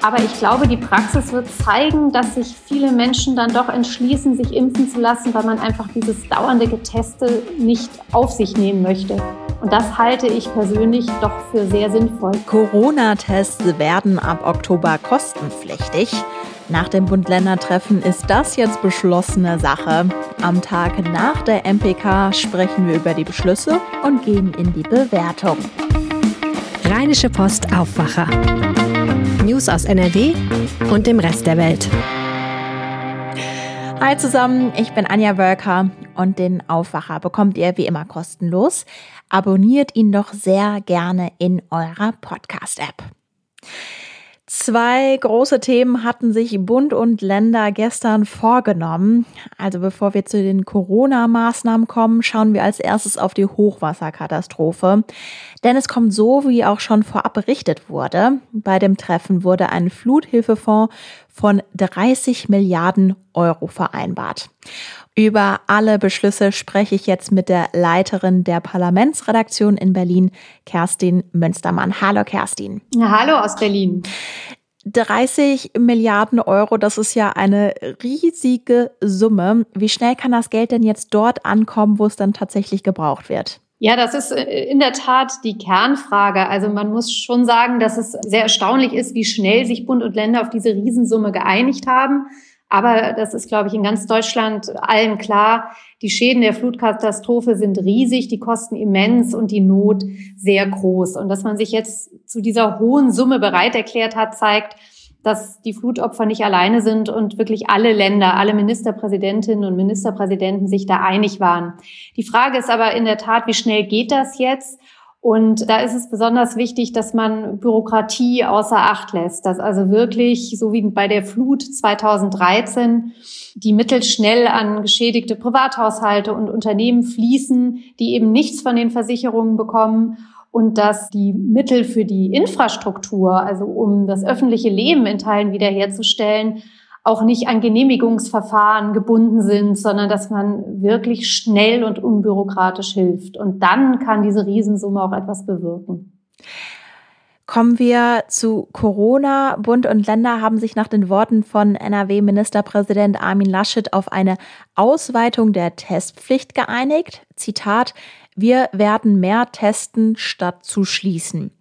Aber ich glaube, die Praxis wird zeigen, dass sich viele Menschen dann doch entschließen, sich impfen zu lassen, weil man einfach dieses dauernde Geteste nicht auf sich nehmen möchte. Und das halte ich persönlich doch für sehr sinnvoll. Corona-Tests werden ab Oktober kostenpflichtig. Nach dem Bund-Länder-Treffen ist das jetzt beschlossene Sache. Am Tag nach der MPK sprechen wir über die Beschlüsse und gehen in die Bewertung. Rheinische Post Aufwacher. News aus NRW und dem Rest der Welt. Hi zusammen, ich bin Anja Wölker und den Aufwacher bekommt ihr wie immer kostenlos. Abonniert ihn doch sehr gerne in eurer Podcast-App. Zwei große Themen hatten sich Bund und Länder gestern vorgenommen. Also bevor wir zu den Corona-Maßnahmen kommen, schauen wir als erstes auf die Hochwasserkatastrophe. Denn es kommt so, wie auch schon vorab berichtet wurde. Bei dem Treffen wurde ein Fluthilfefonds von 30 Milliarden Euro vereinbart. Über alle Beschlüsse spreche ich jetzt mit der Leiterin der Parlamentsredaktion in Berlin, Kerstin Münstermann. Hallo Kerstin. Ja, hallo aus Berlin. 30 Milliarden Euro, das ist ja eine riesige Summe. Wie schnell kann das Geld denn jetzt dort ankommen, wo es dann tatsächlich gebraucht wird? Ja, das ist in der Tat die Kernfrage. Also man muss schon sagen, dass es sehr erstaunlich ist, wie schnell sich Bund und Länder auf diese Riesensumme geeinigt haben. Aber das ist, glaube ich, in ganz Deutschland allen klar. Die Schäden der Flutkatastrophe sind riesig, die Kosten immens und die Not sehr groß. Und dass man sich jetzt zu dieser hohen Summe bereit erklärt hat, zeigt, dass die Flutopfer nicht alleine sind und wirklich alle Länder, alle Ministerpräsidentinnen und Ministerpräsidenten sich da einig waren. Die Frage ist aber in der Tat, wie schnell geht das jetzt? Und da ist es besonders wichtig, dass man Bürokratie außer Acht lässt, dass also wirklich, so wie bei der Flut 2013, die Mittel schnell an geschädigte Privathaushalte und Unternehmen fließen, die eben nichts von den Versicherungen bekommen. Und dass die Mittel für die Infrastruktur, also um das öffentliche Leben in Teilen wiederherzustellen, auch nicht an Genehmigungsverfahren gebunden sind, sondern dass man wirklich schnell und unbürokratisch hilft. Und dann kann diese Riesensumme auch etwas bewirken. Kommen wir zu Corona. Bund und Länder haben sich nach den Worten von NRW-Ministerpräsident Armin Laschet auf eine Ausweitung der Testpflicht geeinigt. Zitat: Wir werden mehr testen, statt zu schließen.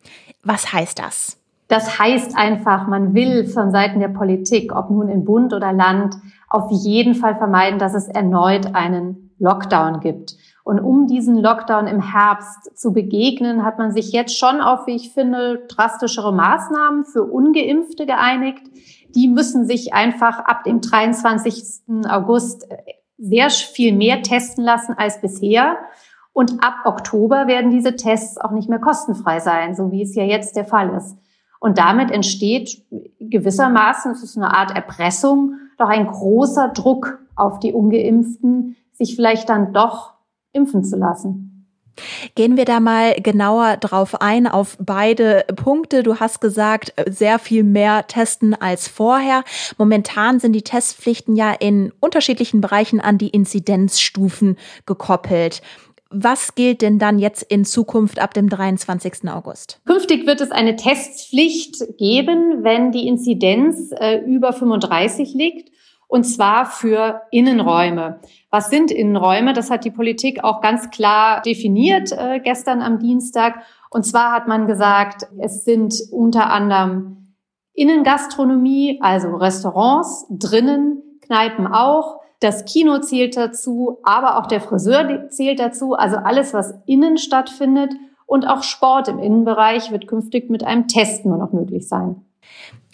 Was heißt das? Das heißt einfach, man will von Seiten der Politik, ob nun in Bund oder Land, auf jeden Fall vermeiden, dass es erneut einen Lockdown gibt. Und um diesen Lockdown im Herbst zu begegnen, hat man sich jetzt schon auf, wie ich finde, drastischere Maßnahmen für Ungeimpfte geeinigt. Die müssen sich einfach ab dem 23. August sehr viel mehr testen lassen als bisher. Und ab Oktober werden diese Tests auch nicht mehr kostenfrei sein, so wie es ja jetzt der Fall ist. Und damit entsteht gewissermaßen, es ist eine Art Erpressung, doch ein großer Druck auf die Ungeimpften, sich vielleicht dann doch impfen zu lassen. Gehen wir da mal genauer drauf ein, auf beide Punkte. Du hast gesagt, sehr viel mehr testen als vorher. Momentan sind die Testpflichten ja in unterschiedlichen Bereichen an die Inzidenzstufen gekoppelt. Was gilt denn dann jetzt in Zukunft ab dem 23. August? Künftig wird es eine Testpflicht geben, wenn die Inzidenz über 35 liegt, und zwar für Innenräume. Was sind Innenräume? Das hat die Politik auch ganz klar definiert gestern am Dienstag. Und zwar hat man gesagt, es sind unter anderem Innengastronomie, also Restaurants, drinnen, Kneipen auch. Das Kino zählt dazu, aber auch der Friseur zählt dazu. Also alles, was innen stattfindet, und auch Sport im Innenbereich wird künftig mit einem Test nur noch möglich sein.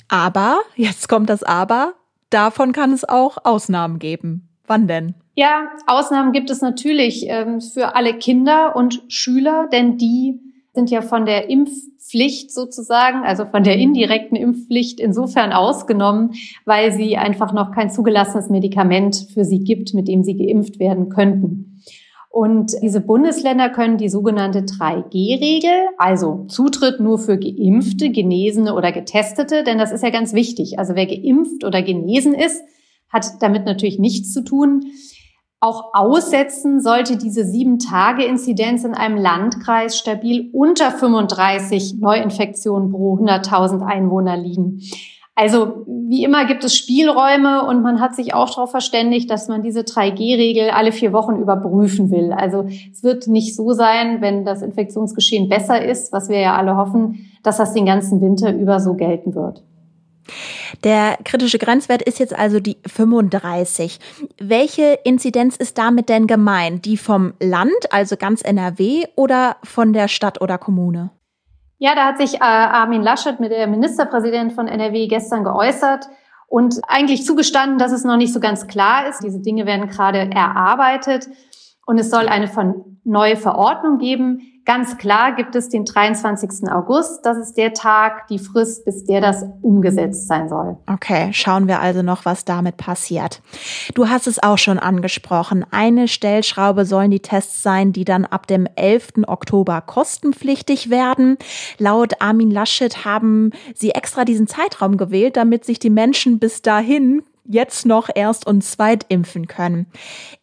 Aber, jetzt kommt das Aber, davon kann es auch Ausnahmen geben. Wann denn? Ja, Ausnahmen gibt es natürlich für alle Kinder und Schüler, denn die sind ja von der Impfpflicht sozusagen, also von der indirekten Impfpflicht insofern ausgenommen, weil sie einfach noch kein zugelassenes Medikament für sie gibt, mit dem sie geimpft werden könnten. Und diese Bundesländer können die sogenannte 3G-Regel, also Zutritt nur für Geimpfte, Genesene oder Getestete, denn das ist ja ganz wichtig. Also wer geimpft oder genesen ist, hat damit natürlich nichts zu tun. Auch aussetzen sollte diese 7-Tage-Inzidenz in einem Landkreis stabil unter 35 Neuinfektionen pro 100.000 Einwohner liegen. Also wie immer gibt es Spielräume und man hat sich auch darauf verständigt, dass man diese 3G-Regel alle 4 Wochen überprüfen will. Also es wird nicht so sein, wenn das Infektionsgeschehen besser ist, was wir ja alle hoffen, dass das den ganzen Winter über so gelten wird. Der kritische Grenzwert ist jetzt also die 35. Welche Inzidenz ist damit denn gemeint? Die vom Land, also ganz NRW, oder von der Stadt oder Kommune? Ja, da hat sich Armin Laschet, der Ministerpräsident von NRW, gestern geäußert und eigentlich zugestanden, dass es noch nicht so ganz klar ist. Diese Dinge werden gerade erarbeitet und es soll eine neue Verordnung geben. Ganz klar gibt es den 23. August. Das ist der Tag, die Frist, bis der das umgesetzt sein soll. Okay, schauen wir also noch, was damit passiert. Du hast es auch schon angesprochen. Eine Stellschraube sollen die Tests sein, die dann ab dem 11. Oktober kostenpflichtig werden. Laut Armin Laschet haben sie extra diesen Zeitraum gewählt, damit sich die Menschen bis dahin jetzt noch Erst- und Zweitimpfen können.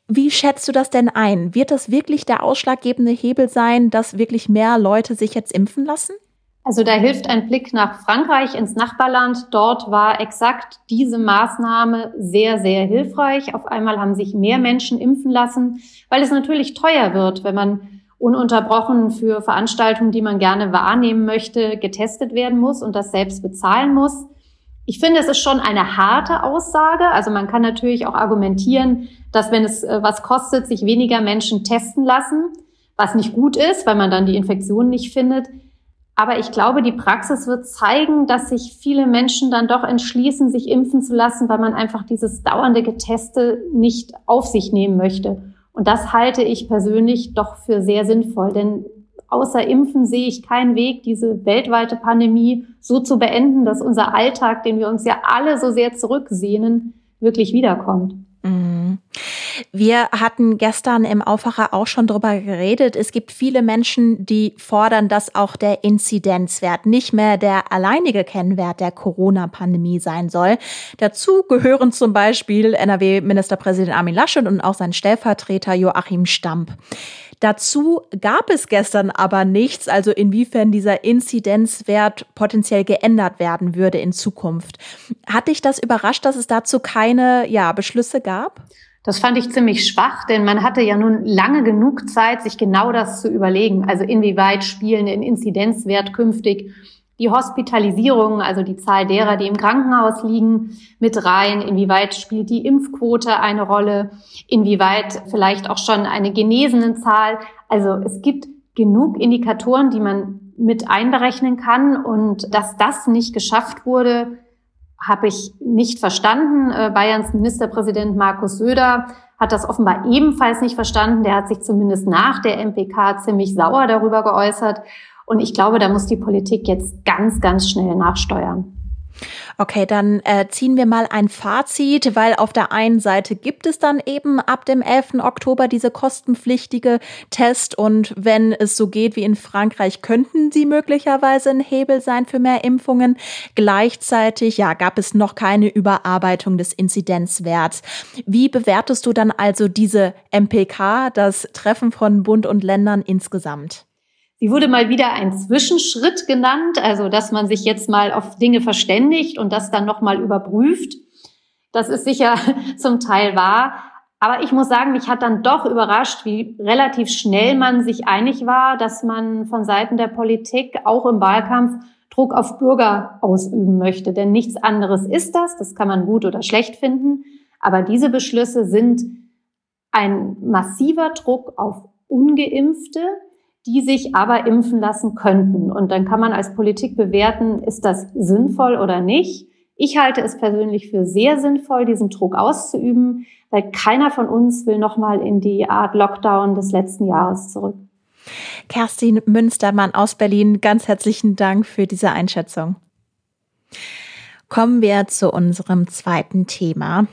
Wie schätzt du das denn ein? Wird das wirklich der ausschlaggebende Hebel sein, dass wirklich mehr Leute sich jetzt impfen lassen? Also da hilft ein Blick nach Frankreich, ins Nachbarland. Dort war exakt diese Maßnahme sehr, sehr hilfreich. Auf einmal haben sich mehr Menschen impfen lassen, weil es natürlich teuer wird, wenn man ununterbrochen für Veranstaltungen, die man gerne wahrnehmen möchte, getestet werden muss und das selbst bezahlen muss. Ich finde, es ist schon eine harte Aussage. Also man kann natürlich auch argumentieren, dass wenn es was kostet, sich weniger Menschen testen lassen, was nicht gut ist, weil man dann die Infektion nicht findet. Aber ich glaube, die Praxis wird zeigen, dass sich viele Menschen dann doch entschließen, sich impfen zu lassen, weil man einfach dieses dauernde Geteste nicht auf sich nehmen möchte. Und das halte ich persönlich doch für sehr sinnvoll, denn außer Impfen sehe ich keinen Weg, diese weltweite Pandemie so zu beenden, dass unser Alltag, den wir uns ja alle so sehr zurücksehnen, wirklich wiederkommt. Wir hatten gestern im Aufwacher auch schon drüber geredet. Es gibt viele Menschen, die fordern, dass auch der Inzidenzwert nicht mehr der alleinige Kennwert der Corona-Pandemie sein soll. Dazu gehören zum Beispiel NRW-Ministerpräsident Armin Laschet und auch sein Stellvertreter Joachim Stamp. Dazu gab es gestern aber nichts, also inwiefern dieser Inzidenzwert potenziell geändert werden würde in Zukunft. Hat dich das überrascht, dass es dazu keine, Beschlüsse gab? Das fand ich ziemlich schwach, denn man hatte ja nun lange genug Zeit, sich genau das zu überlegen. Also inwieweit spielen den Inzidenzwert künftig die Hospitalisierung, also die Zahl derer, die im Krankenhaus liegen, mit rein? Inwieweit spielt die Impfquote eine Rolle? Inwieweit vielleicht auch schon eine Genesenenzahl? Also es gibt genug Indikatoren, die man mit einberechnen kann. Und dass das nicht geschafft wurde, habe ich nicht verstanden. Bayerns Ministerpräsident Markus Söder hat das offenbar ebenfalls nicht verstanden. Der hat sich zumindest nach der MPK ziemlich sauer darüber geäußert. Und ich glaube, da muss die Politik jetzt ganz, ganz schnell nachsteuern. Okay, dann ziehen wir mal ein Fazit, weil auf der einen Seite gibt es dann eben ab dem 11. Oktober diese kostenpflichtige Test und wenn es so geht wie in Frankreich, könnten sie möglicherweise ein Hebel sein für mehr Impfungen. Gleichzeitig, gab es noch keine Überarbeitung des Inzidenzwerts. Wie bewertest du dann also diese MPK, das Treffen von Bund und Ländern insgesamt? Sie wurde mal wieder ein Zwischenschritt genannt, also dass man sich jetzt mal auf Dinge verständigt und das dann nochmal überprüft. Das ist sicher zum Teil wahr. Aber ich muss sagen, mich hat dann doch überrascht, wie relativ schnell man sich einig war, dass man von Seiten der Politik auch im Wahlkampf Druck auf Bürger ausüben möchte. Denn nichts anderes ist das. Das kann man gut oder schlecht finden. Aber diese Beschlüsse sind ein massiver Druck auf Ungeimpfte, die sich aber impfen lassen könnten. Und dann kann man als Politik bewerten, ist das sinnvoll oder nicht. Ich halte es persönlich für sehr sinnvoll, diesen Druck auszuüben, weil keiner von uns will nochmal in die Art Lockdown des letzten Jahres zurück. Kerstin Münstermann aus Berlin, ganz herzlichen Dank für diese Einschätzung. Kommen wir zu unserem zweiten Thema.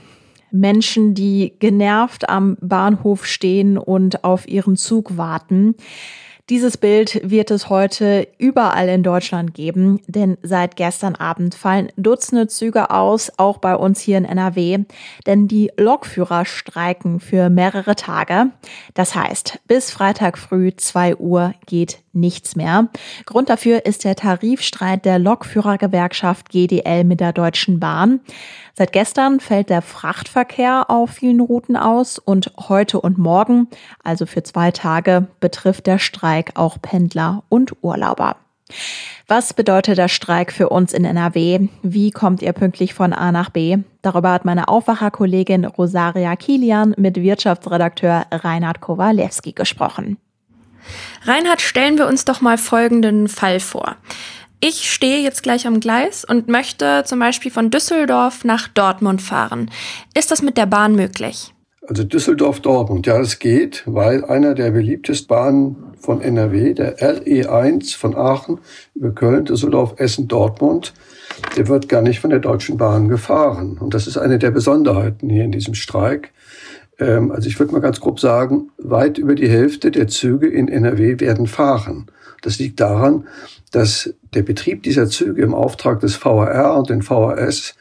Menschen, die genervt am Bahnhof stehen und auf ihren Zug warten. Dieses Bild wird es heute überall in Deutschland geben, denn seit gestern Abend fallen Dutzende Züge aus, auch bei uns hier in NRW, denn die Lokführer streiken für mehrere Tage. Das heißt, bis Freitag früh 2 Uhr geht nichts mehr. Grund dafür ist der Tarifstreit der Lokführergewerkschaft GDL mit der Deutschen Bahn. Seit gestern fällt der Frachtverkehr auf vielen Routen aus und heute und morgen, also für 2 Tage, betrifft der Streik auch Pendler und Urlauber. Was bedeutet der Streik für uns in NRW? Wie kommt ihr pünktlich von A nach B? Darüber hat meine Aufwacher-Kollegin Rosaria Kilian mit Wirtschaftsredakteur Reinhard Kowalewski gesprochen. Reinhard, stellen wir uns doch mal folgenden Fall vor. Ich stehe jetzt gleich am Gleis und möchte zum Beispiel von Düsseldorf nach Dortmund fahren. Ist das mit der Bahn möglich? Also Düsseldorf-Dortmund, ja, das geht, weil einer der beliebtesten Bahnen von NRW, der RE1 von Aachen über Köln, Düsseldorf, Essen, Dortmund, der wird gar nicht von der Deutschen Bahn gefahren. Und das ist eine der Besonderheiten hier in diesem Streik. Also ich würde mal ganz grob sagen, weit über die Hälfte der Züge in NRW werden fahren. Das liegt daran, dass der Betrieb dieser Züge im Auftrag des VRR und den VRS,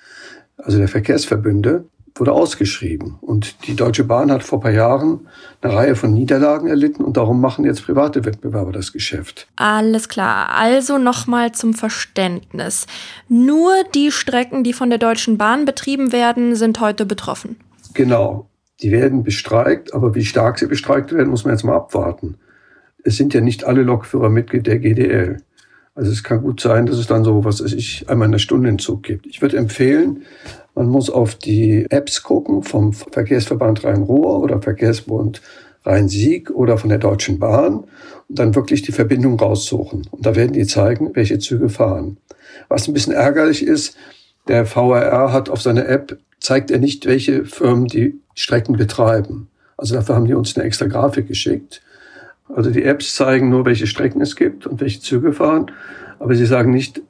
also der Verkehrsverbünde, wurde ausgeschrieben. Und die Deutsche Bahn hat vor ein paar Jahren eine Reihe von Niederlagen erlitten und darum machen jetzt private Wettbewerber das Geschäft. Alles klar. Also nochmal zum Verständnis. Nur die Strecken, die von der Deutschen Bahn betrieben werden, sind heute betroffen. Genau. Die werden bestreikt, aber wie stark sie bestreikt werden, muss man jetzt mal abwarten. Es sind ja nicht alle Lokführer Mitglied der GDL. Also es kann gut sein, dass es dann so, was weiß ich, einmal eine Stunde in Zug gibt. Ich würde empfehlen, man muss auf die Apps gucken vom Verkehrsverband Rhein-Ruhr oder Verkehrsverbund Rhein-Sieg oder von der Deutschen Bahn und dann wirklich die Verbindung raussuchen. Und da werden die zeigen, welche Züge fahren. Was ein bisschen ärgerlich ist, der VRR hat auf seiner App, zeigt er nicht, welche Firmen die Strecken betreiben. Also dafür haben die uns eine extra Grafik geschickt. Also die Apps zeigen nur, welche Strecken es gibt und welche Züge fahren. Aber sie sagen nicht,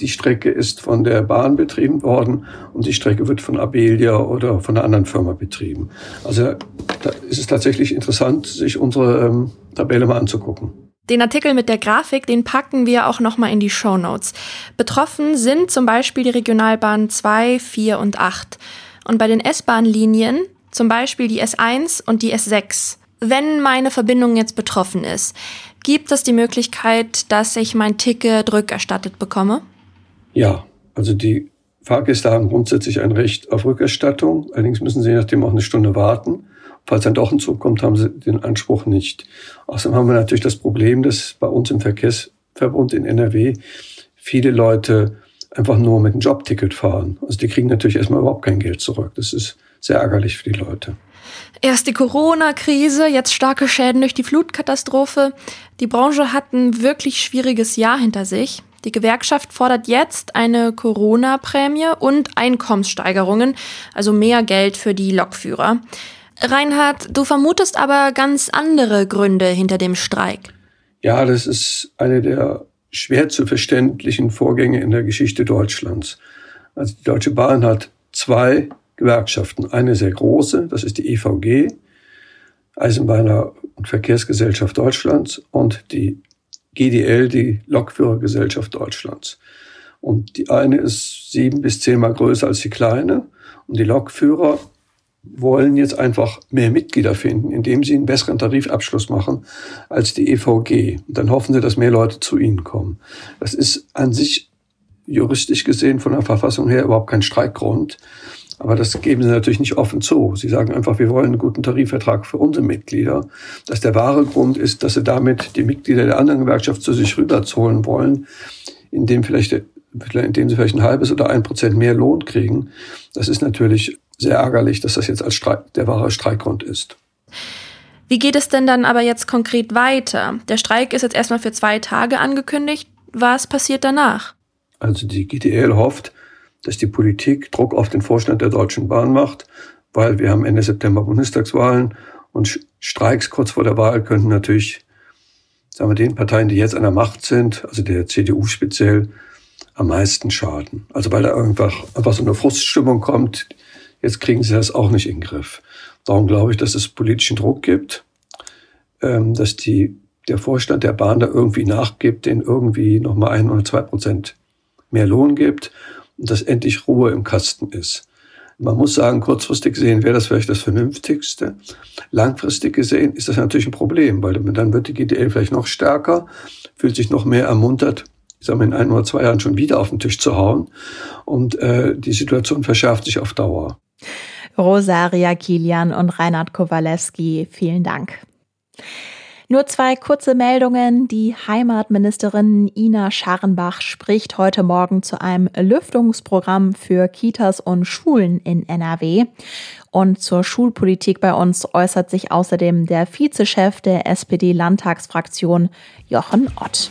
die Strecke ist von der Bahn betrieben worden und die Strecke wird von Abelia oder von einer anderen Firma betrieben. Also da ist es tatsächlich interessant, sich unsere Tabelle mal anzugucken. Den Artikel mit der Grafik, den packen wir auch nochmal in die Shownotes. Betroffen sind zum Beispiel die Regionalbahnen 2, 4 und 8. Und bei den S-Bahn-Linien zum Beispiel die S1 und die S6. Wenn meine Verbindung jetzt betroffen ist, gibt es die Möglichkeit, dass ich mein Ticket rückerstattet bekomme? Ja, also die Fahrgäste haben grundsätzlich ein Recht auf Rückerstattung. Allerdings müssen sie je nachdem auch eine Stunde warten. Falls dann doch ein Zug kommt, haben sie den Anspruch nicht. Außerdem haben wir natürlich das Problem, dass bei uns im Verkehrsverbund in NRW viele Leute einfach nur mit einem Jobticket fahren. Also die kriegen natürlich erstmal überhaupt kein Geld zurück. Das ist sehr ärgerlich für die Leute. Erst die Corona-Krise, jetzt starke Schäden durch die Flutkatastrophe. Die Branche hat ein wirklich schwieriges Jahr hinter sich. Die Gewerkschaft fordert jetzt eine Corona-Prämie und Einkommenssteigerungen, also mehr Geld für die Lokführer. Reinhard, du vermutest aber ganz andere Gründe hinter dem Streik. Ja, das ist eine der schwer zu verständlichen Vorgänge in der Geschichte Deutschlands. Also die Deutsche Bahn hat 2 Gewerkschaften. Eine sehr große, das ist die EVG, Eisenbahner- und Verkehrsgesellschaft Deutschlands, und die GDL, die Lokführergesellschaft Deutschlands. Und die eine ist 7 bis 10-mal größer als die kleine. Und die Lokführer wollen jetzt einfach mehr Mitglieder finden, indem sie einen besseren Tarifabschluss machen als die EVG. Und dann hoffen sie, dass mehr Leute zu ihnen kommen. Das ist an sich juristisch gesehen von der Verfassung her überhaupt kein Streikgrund. Aber das geben sie natürlich nicht offen zu. Sie sagen einfach, wir wollen einen guten Tarifvertrag für unsere Mitglieder. Dass der wahre Grund ist, dass sie damit die Mitglieder der anderen Gewerkschaft zu sich rüberholen wollen, indem sie vielleicht 0,5% oder 1% mehr Lohn kriegen. Das ist natürlich sehr ärgerlich, dass das jetzt als Streik, der wahre Streikgrund ist. Wie geht es denn dann aber jetzt konkret weiter? Der Streik ist jetzt erstmal für 2 Tage angekündigt. Was passiert danach? Also die GDL hofft, dass die Politik Druck auf den Vorstand der Deutschen Bahn macht, weil wir haben Ende September Bundestagswahlen und Streiks kurz vor der Wahl könnten natürlich, sagen wir, den Parteien, die jetzt an der Macht sind, also der CDU speziell, am meisten schaden. Also weil da einfach so eine Fruststimmung kommt, jetzt kriegen sie das auch nicht in den Griff. Darum glaube ich, dass es politischen Druck gibt, dass die der Vorstand der Bahn da irgendwie nachgibt, denen irgendwie nochmal 1 oder 2% mehr Lohn gibt und dass endlich Ruhe im Kasten ist. Man muss sagen, kurzfristig gesehen wäre das vielleicht das Vernünftigste. Langfristig gesehen ist das natürlich ein Problem, weil dann wird die GDL vielleicht noch stärker, fühlt sich noch mehr ermuntert, ich sage mal, in 1 oder 2 Jahren schon wieder auf den Tisch zu hauen. Und die Situation verschärft sich auf Dauer. Rosaria Kilian und Reinhard Kowalewski, vielen Dank. Nur 2 kurze Meldungen. Die Heimatministerin Ina Scharrenbach spricht heute Morgen zu einem Lüftungsprogramm für Kitas und Schulen in NRW. Und zur Schulpolitik bei uns äußert sich außerdem der Vizechef der SPD-Landtagsfraktion, Jochen Ott.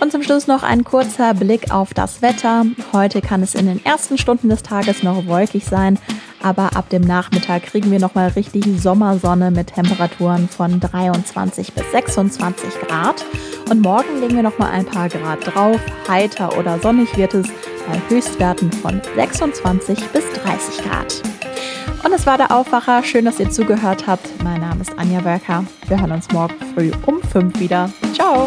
Und zum Schluss noch ein kurzer Blick auf das Wetter. Heute kann es in den ersten Stunden des Tages noch wolkig sein, aber ab dem Nachmittag kriegen wir nochmal richtig Sommersonne mit Temperaturen von 23 bis 26 Grad. Und morgen legen wir nochmal ein paar Grad drauf. Heiter oder sonnig wird es bei Höchstwerten von 26 bis 30 Grad. Und es war der Aufwacher. Schön, dass ihr zugehört habt. Mein Name ist Anja Wölker. Wir hören uns morgen früh um 5 wieder. Ciao!